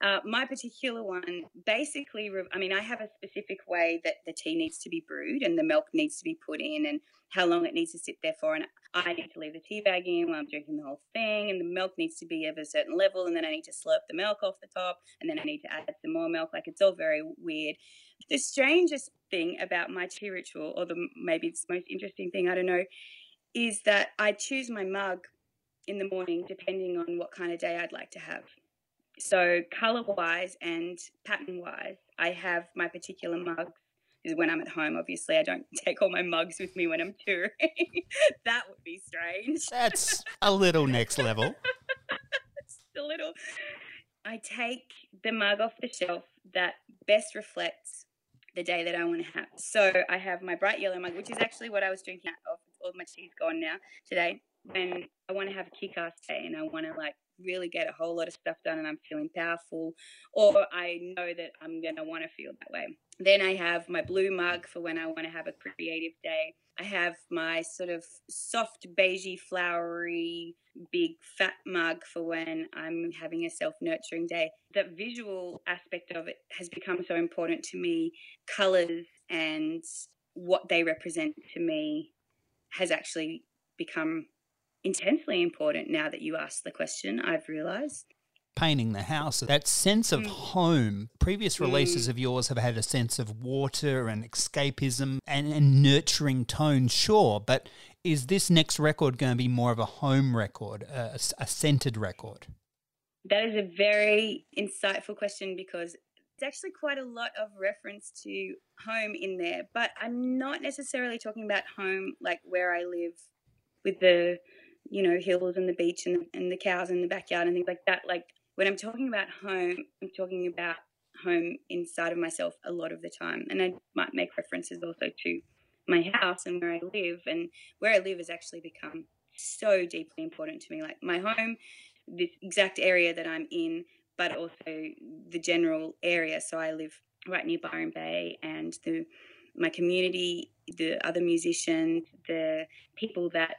Uh, my particular one, basically, I mean, I have a specific way that the tea needs to be brewed and the milk needs to be put in and how long it needs to sit there for. And I need to leave the tea bag in while I'm drinking the whole thing, and the milk needs to be of a certain level, and then I need to slurp the milk off the top, and then I need to add some more milk. Like, it's all very weird. The strangest thing about my tea ritual, or the maybe it's the most interesting thing, I don't know, is that I choose my mug in the morning depending on what kind of day I'd like to have. So colour-wise and pattern-wise, I have my particular mugs. This is when I'm at home, obviously. I don't take all my mugs with me when I'm touring. That would be strange. That's a little next level. Just a little. I take the mug off the shelf that best reflects the day that I want to have. So I have my bright yellow mug, which is actually what I was drinking out of. All my tea's gone now today. And I want to have a kick-ass day, and I want to, like, really get a whole lot of stuff done, and I'm feeling powerful, or I know that I'm going to want to feel that way. Then I have my blue mug for when I want to have a creative day. I have my sort of soft, beigey, flowery, big, fat mug for when I'm having a self-nurturing day. That visual aspect of it has become so important to me. Colours and what they represent to me has actually become intensely important now that you asked the question, I've realised. Painting the house, that sense of mm. home. Previous releases mm. of yours have had a sense of water and escapism and a nurturing tone, sure, but is this next record going to be more of a home record, a, a centred record? That is a very insightful question, because it's actually quite a lot of reference to home in there, but I'm not necessarily talking about home like where I live with the, you know, hills and the beach and the, and the cows in the backyard and things like that. Like, when I'm talking about home, I'm talking about home inside of myself a lot of the time. And I might make references also to my house and where I live. And where I live has actually become so deeply important to me. Like, my home, this exact area that I'm in, but also the general area. So I live right near Byron Bay, and the my community, the other musicians, the people that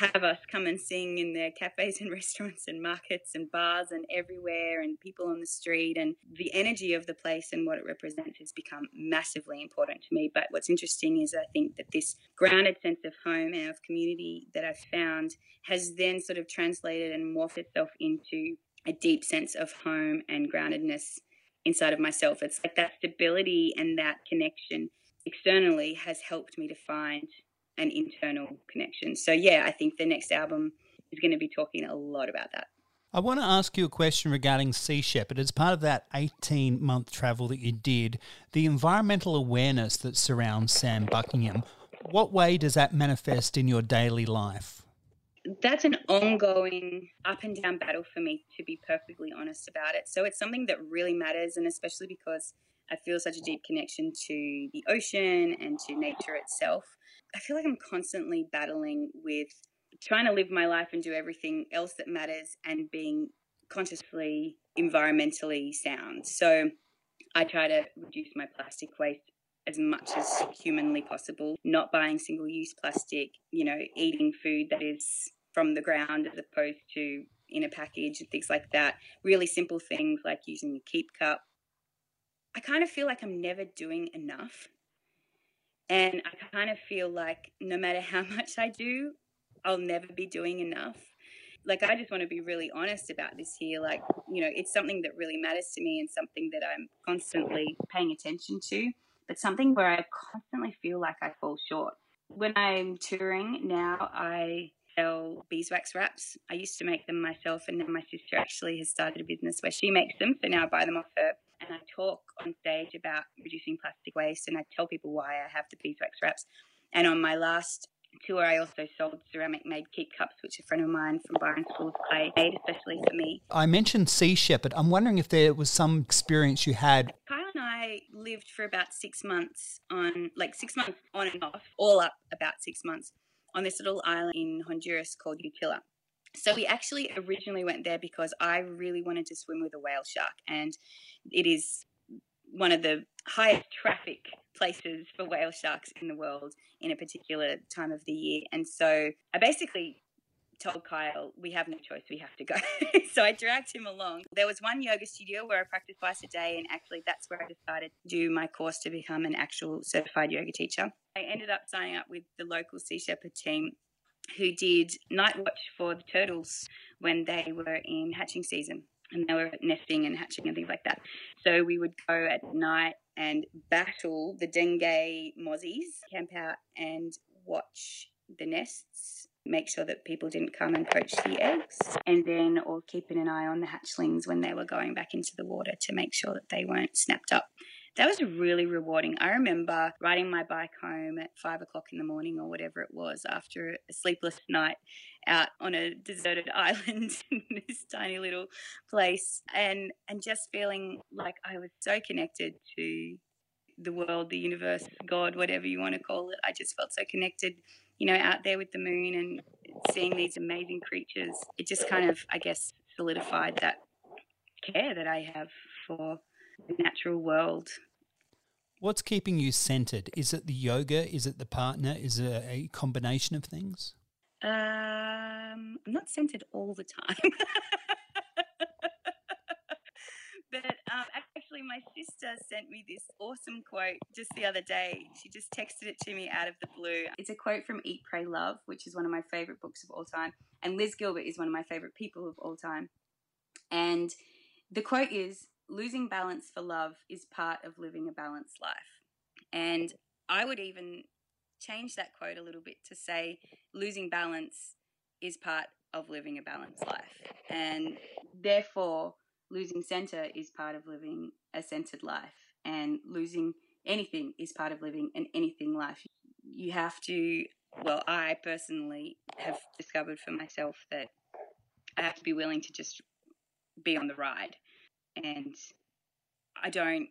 have us come and sing in their cafes and restaurants and markets and bars and everywhere, and people on the street, and the energy of the place and what it represents has become massively important to me. But what's interesting is I think that this grounded sense of home and of community that I've found has then sort of translated and morphed itself into a deep sense of home and groundedness inside of myself. It's like that stability and that connection externally has helped me to find an internal connection. So yeah, I think the next album is going to be talking a lot about that. I want to ask you a question regarding Sea Shepherd. As part of that eighteen-month travel that you did, the environmental awareness that surrounds Sam Buckingham, what way does that manifest in your daily life? That's an ongoing up and down battle for me, to be perfectly honest about it. So it's something that really matters, and especially because I feel such a deep connection to the ocean and to nature itself. I feel like I'm constantly battling with trying to live my life and do everything else that matters and being consciously environmentally sound. So I try to reduce my plastic waste as much as humanly possible, not buying single-use plastic, you know, eating food that is from the ground as opposed to in a package and things like that. Really simple things like using a keep cup I kind of feel like I'm never doing enough. And I kind of feel like no matter how much I do, I'll never be doing enough. Like, I just want to be really honest about this here. Like, you know, it's something that really matters to me and something that I'm constantly paying attention to, but something where I constantly feel like I fall short. When I'm touring now, I sell beeswax wraps. I used to make them myself, and now my sister actually has started a business where she makes them, so now I buy them off her. And I talk on stage about reducing plastic waste, and I tell people why I have the beeswax wraps. And on my last tour, I also sold ceramic-made keep cups, which a friend of mine from Byron School of Clay made, especially for me. I mentioned Sea Shepherd. I'm wondering if there was some experience you had. Kyle and I lived for about six months on, like six months on and off, all up about six months, on this little island in Honduras called Utila. So we actually originally went there because I really wanted to swim with a whale shark, and it is one of the highest traffic places for whale sharks in the world in a particular time of the year. And so I basically told Kyle, we have no choice, we have to go. So I dragged him along. There was one yoga studio where I practiced twice a day, and actually that's where I decided to do my course to become an actual certified yoga teacher. I ended up signing up with the local Sea Shepherd team, who did night watch for the turtles when they were in hatching season, and they were nesting and hatching and things like that. So we would go at night and battle the dengue mozzies, camp out and watch the nests, make sure that people didn't come and poach the eggs, and then or keeping an eye on the hatchlings when they were going back into the water to make sure that they weren't snapped up. That was really rewarding. I remember riding my bike home at five o'clock in the morning or whatever it was after a sleepless night out on a deserted island in this tiny little place, and, and just feeling like I was so connected to the world, the universe, God, whatever you want to call it. I just felt so connected, you know, out there with the moon and seeing these amazing creatures. It just kind of, I guess, solidified that care that I have for the natural world. What's keeping you centered? Is it the yoga? Is it the partner? Is it a combination of things? Um, I'm not centered all the time. But um, actually my sister sent me this awesome quote just the other day. She just texted it to me out of the blue. It's a quote from Eat, Pray, Love, which is one of my favorite books of all time. And Liz Gilbert is one of my favorite people of all time. And the quote is, "Losing balance for love is part of living a balanced life." And I would even change that quote a little bit to say, losing balance is part of living a balanced life. And therefore, losing center is part of living a centered life. And losing anything is part of living an anything life. You have to, well, I personally have discovered for myself that I have to be willing to just be on the ride. And I don't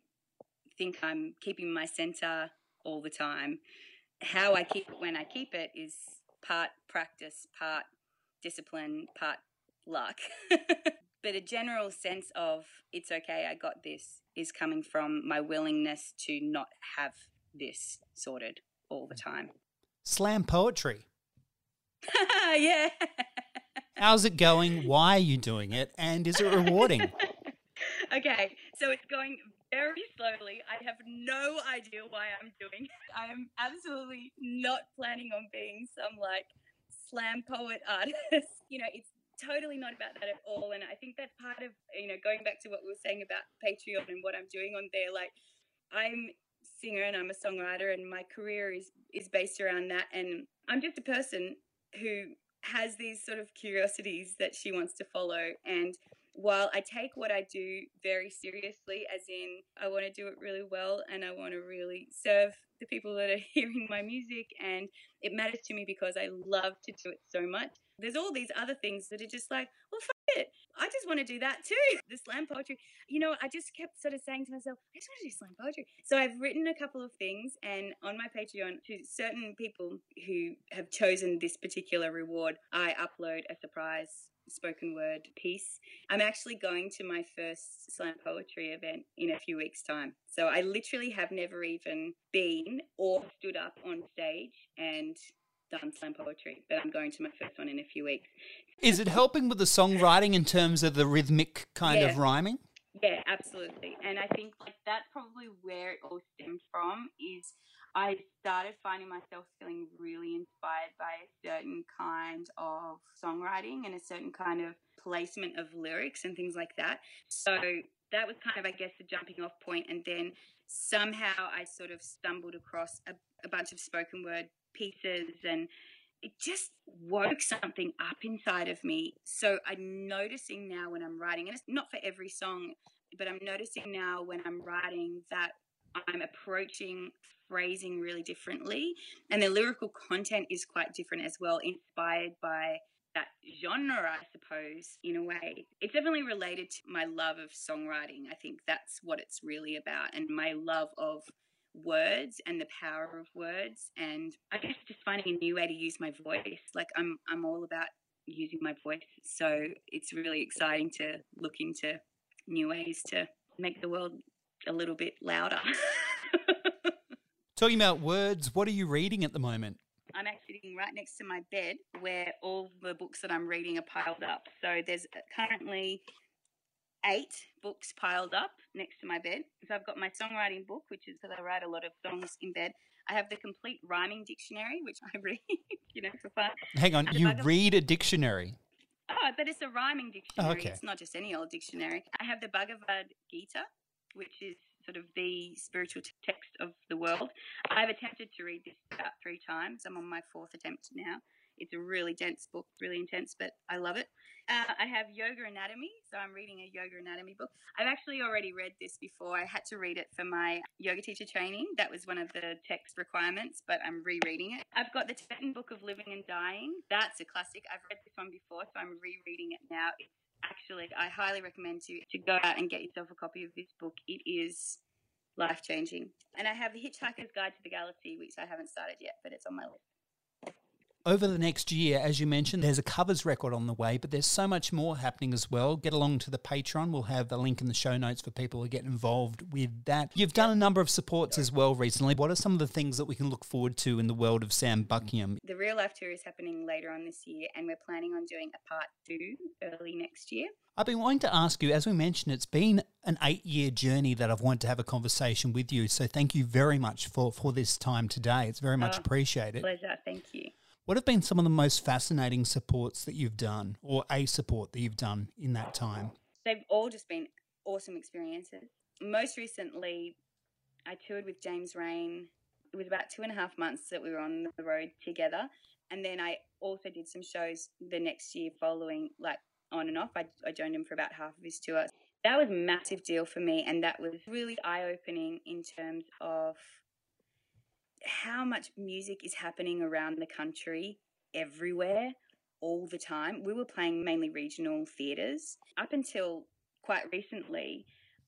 think I'm keeping my centre all the time. How I keep it when I keep it is part practice, part discipline, part luck. But a general sense of it's okay, I got this, is coming from my willingness to not have this sorted all the time. Slam poetry. Yeah. How's it going? Why are you doing it? And is it rewarding? Okay, so it's going very slowly. I have no idea why I'm doing it. I am absolutely not planning on being some, like, slam poet artist. You know, it's totally not about that at all. And I think that's part of, you know, going back to what we were saying about Patreon and what I'm doing on there. Like, I'm a singer and I'm a songwriter, and my career is, is based around that. And I'm just a person who has these sort of curiosities that she wants to follow. And while I take what I do very seriously, as in I want to do it really well and I want to really serve the people that are hearing my music, and it matters to me because I love to do it so much, there's all these other things that are just like, well, fuck it, I just want to do that too. The slam poetry, you know, I just kept sort of saying to myself, I just want to do slam poetry. So I've written a couple of things, and on my Patreon, to certain people who have chosen this particular reward, I upload a surprise spoken word piece. I'm actually going to my first slam poetry event in a few weeks' time. So I literally have never even been or stood up on stage and done slam poetry, but I'm going to my first one in a few weeks. Is it helping with the songwriting in terms of the rhythmic kind yeah. of rhyming? Yeah, absolutely. And I think like that's probably where it all stemmed from, is I started finding myself feeling really inspired by a certain kind of songwriting and a certain kind of placement of lyrics and things like that. So that was kind of, I guess, the jumping off point. And then somehow I sort of stumbled across a, a bunch of spoken word pieces, and it just woke something up inside of me. So I'm noticing now when I'm writing, and it's not for every song, but I'm noticing now when I'm writing that I'm approaching phrasing really differently, and the lyrical content is quite different as well, inspired by that genre, I suppose, in a way. It's definitely related to my love of songwriting. I think that's what it's really about, and my love of words and the power of words, and I guess just finding a new way to use my voice. Like I'm I'm all about using my voice, so it's really exciting to look into new ways to make the world a little bit louder. Talking about words, what are you reading at the moment? I'm actually sitting right next to my bed where all the books that I'm reading are piled up. So there's currently eight books piled up next to my bed. So I've got my songwriting book, which is because I write a lot of songs in bed. I have the complete rhyming dictionary, which I read, you know, for fun. Hang on, and you read a dictionary? Oh, but it's a rhyming dictionary. Oh, okay. It's not just any old dictionary. I have the Bhagavad Gita, which is sort of the spiritual text of the world. I've attempted to read this about three times. I'm on my fourth attempt now. It's a really dense book, really intense, but I love it. Uh, I have Yoga Anatomy, so I'm reading a Yoga Anatomy book. I've actually already read this before. I had to read it for my yoga teacher training. That was one of the text requirements, but I'm rereading it. I've got the Tibetan Book of Living and Dying. That's a classic. I've read this one before, so I'm rereading it now. It's actually, I highly recommend to, to go out and get yourself a copy of this book. It is life-changing. And I have The Hitchhiker's Guide to the Galaxy, which I haven't started yet, but it's on my list. Over the next year, as you mentioned, there's a covers record on the way, but there's so much more happening as well. Get along to the Patreon. We'll have a link in the show notes for people who get involved with that. You've done a number of supports as well recently. What are some of the things that we can look forward to in the world of Sam Buckingham? The Real Life Tour is happening later on this year, and we're planning on doing a part two early next year. I've been wanting to ask you, as we mentioned, it's been an eight-year journey that I've wanted to have a conversation with you. So thank you very much for, for this time today. It's very much oh, appreciated. Pleasure. Thank you. What have been some of the most fascinating supports that you've done, or a support that you've done in that time? They've all just been awesome experiences. Most recently, I toured with James Reyne. It was about two and a half months that we were on the road together. And then I also did some shows the next year following, like on and off. I, I joined him for about half of his tour. That was a massive deal for me, and that was really eye-opening in terms of how much music is happening around the country, everywhere, all the time. We were playing mainly regional theatres. Up until quite recently,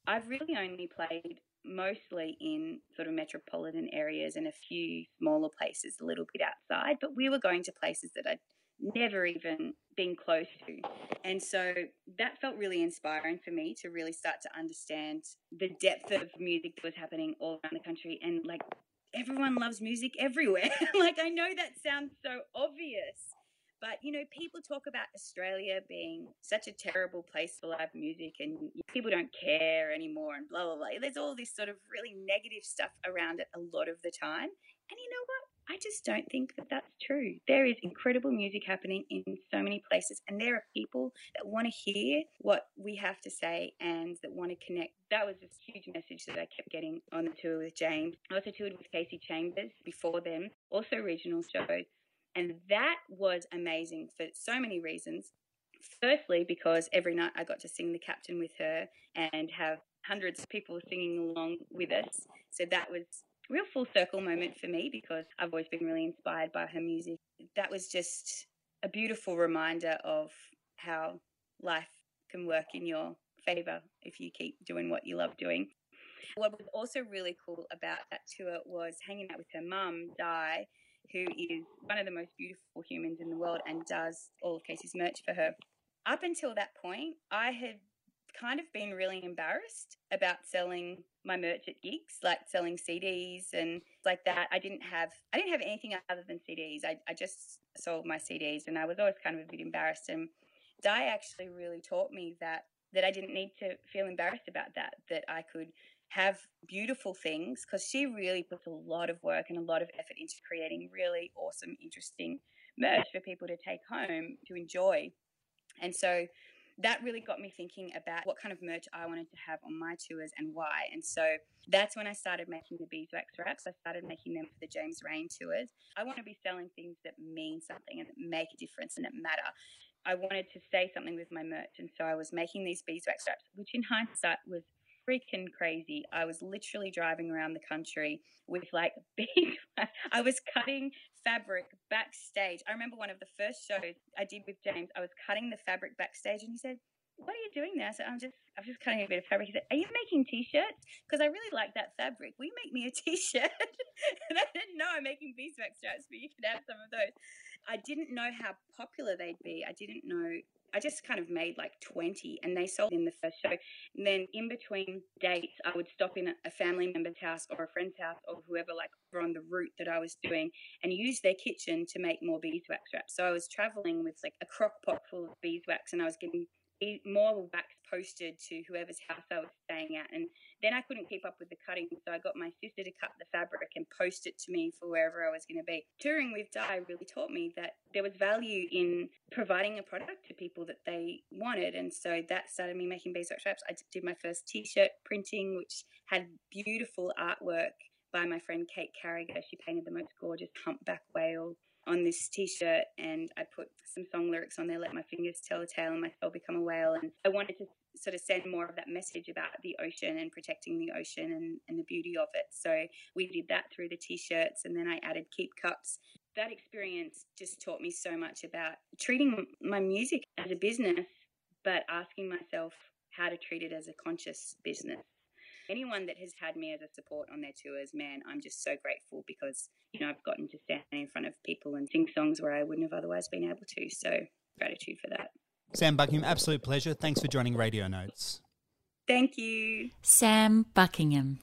I've really only played mostly in sort of metropolitan areas and a few smaller places a little bit outside, but we were going to places that I'd never even been close to. And so that felt really inspiring for me to really start to understand the depth of music that was happening all around the country, and like, everyone loves music everywhere. Like, I know that sounds so obvious, but, you know, people talk about Australia being such a terrible place for live music and people don't care anymore and blah, blah, blah. There's all this sort of really negative stuff around it a lot of the time. And you know what? I just don't think that that's true. There is incredible music happening in so many places, and there are people that want to hear what we have to say and that want to connect. That was a huge message that I kept getting on the tour with James. I also toured with Casey Chambers before them, also regional shows. And that was amazing for so many reasons. Firstly, because every night I got to sing The Captain with her and have hundreds of people singing along with us. So that was a real full circle moment for me, because I've always been really inspired by her music. That was just a beautiful reminder of how life can work in your favour if you keep doing what you love doing. What was also really cool about that tour was hanging out with her mum, Di, who is one of the most beautiful humans in the world and does all of Casey's merch for her. Up until that point, I had kind of been really embarrassed about selling my merch at gigs, like selling C Ds and like that. I didn't have I didn't have anything other than C Ds. I, I just sold my C Ds, and I was always kind of a bit embarrassed. And Di actually really taught me that that I didn't need to feel embarrassed about that, that I could have beautiful things, because she really puts a lot of work and a lot of effort into creating really awesome, interesting merch for people to take home to enjoy. And so that really got me thinking about what kind of merch I wanted to have on my tours and why. And so that's when I started making the beeswax wraps. I started making them for the James Reyne tours. I want to be selling things that mean something and that make a difference and that matter. I wanted to say something with my merch, and so I was making these beeswax wraps, which in hindsight was freaking crazy. I was literally driving around the country with like beeswax. I was cutting fabric backstage. I remember one of the first shows I did with James, I was cutting the fabric backstage, and he said, "What are you doing there?" I said, I'm just I'm just cutting a bit of fabric. He said, "Are you making t-shirts? Because I really like that fabric. Will you make me a t-shirt?" And I said, "No, I'm making beeswax straps, but you could have some of those." I didn't know how popular they'd be. I didn't know. I just kind of made like twenty, and they sold in the first show. And then in between dates, I would stop in a family member's house or a friend's house or whoever, like on the route that I was doing, and use their kitchen to make more beeswax wraps. So I was traveling with like a crock pot full of beeswax, and I was getting more wax posted to whoever's house I was staying at. And then I couldn't keep up with the cutting, so I got my sister to cut the fabric and post it to me for wherever I was going to be. Touring with Di really taught me that there was value in providing a product to people that they wanted, and so that started me making beeswax wraps. I did my first t-shirt printing, which had beautiful artwork by my friend Kate Carriger. She painted the most gorgeous humpback whale on this t-shirt, and I put some song lyrics on there, "Let my fingers tell a tale and my soul become a whale." And I wanted to sort of send more of that message about the ocean and protecting the ocean and, and the beauty of it. So we did that through the t-shirts, and then I added keep cups. That experience just taught me so much about treating my music as a business, but asking myself how to treat it as a conscious business. Anyone that has had me as a support on their tours, man, I'm just so grateful, because, you know, I've gotten to stand in front of people and sing songs where I wouldn't have otherwise been able to. So gratitude for that. Sam Buckingham, absolute pleasure. Thanks for joining Radio Notes. Thank you. Sam Buckingham.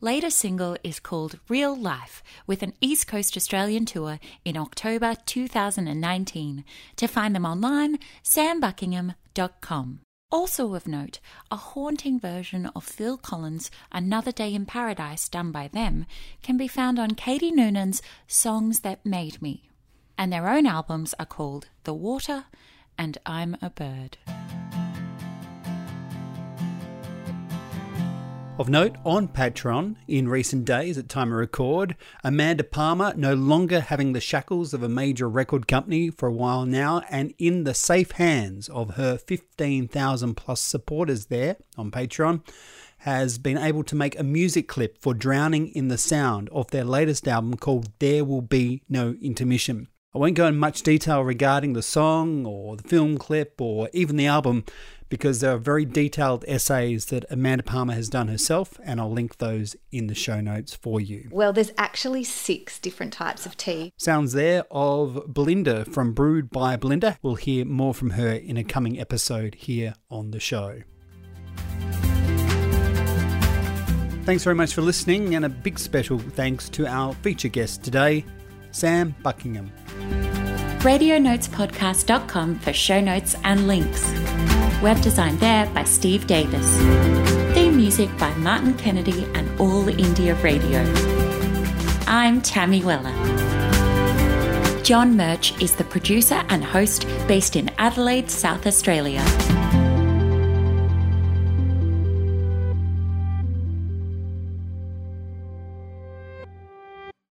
Later single is called Real Life, with an East Coast Australian tour in October two thousand nineteen. To find them online, sam buckingham dot com. Also of note, a haunting version of Phil Collins' Another Day in Paradise, done by them, can be found on Katie Noonan's Songs That Made Me. And their own albums are called The Water and I'm a Bird. Of note, on Patreon, in recent days at time of record, Amanda Palmer, no longer having the shackles of a major record company for a while now, and in the safe hands of her fifteen thousand plus supporters there on Patreon, has been able to make a music clip for Drowning in the Sound of their latest album called There Will Be No Intermission. I won't go in much detail regarding the song or the film clip or even the album, because there are very detailed essays that Amanda Palmer has done herself, and I'll link those in the show notes for you. Well, there's actually six different types of tea. Sounds there of Belinda from Brewed by Belinda. We'll hear more from her in a coming episode here on the show. Thanks very much for listening, and a big special thanks to our feature guest today, Sam Buckingham. radio notes podcast dot com for show notes and links. Web design there by Steve Davis. Theme music by Martin Kennedy and All India Radio. I'm Tammy Weller. John Murch is the producer and host, based in Adelaide, South Australia.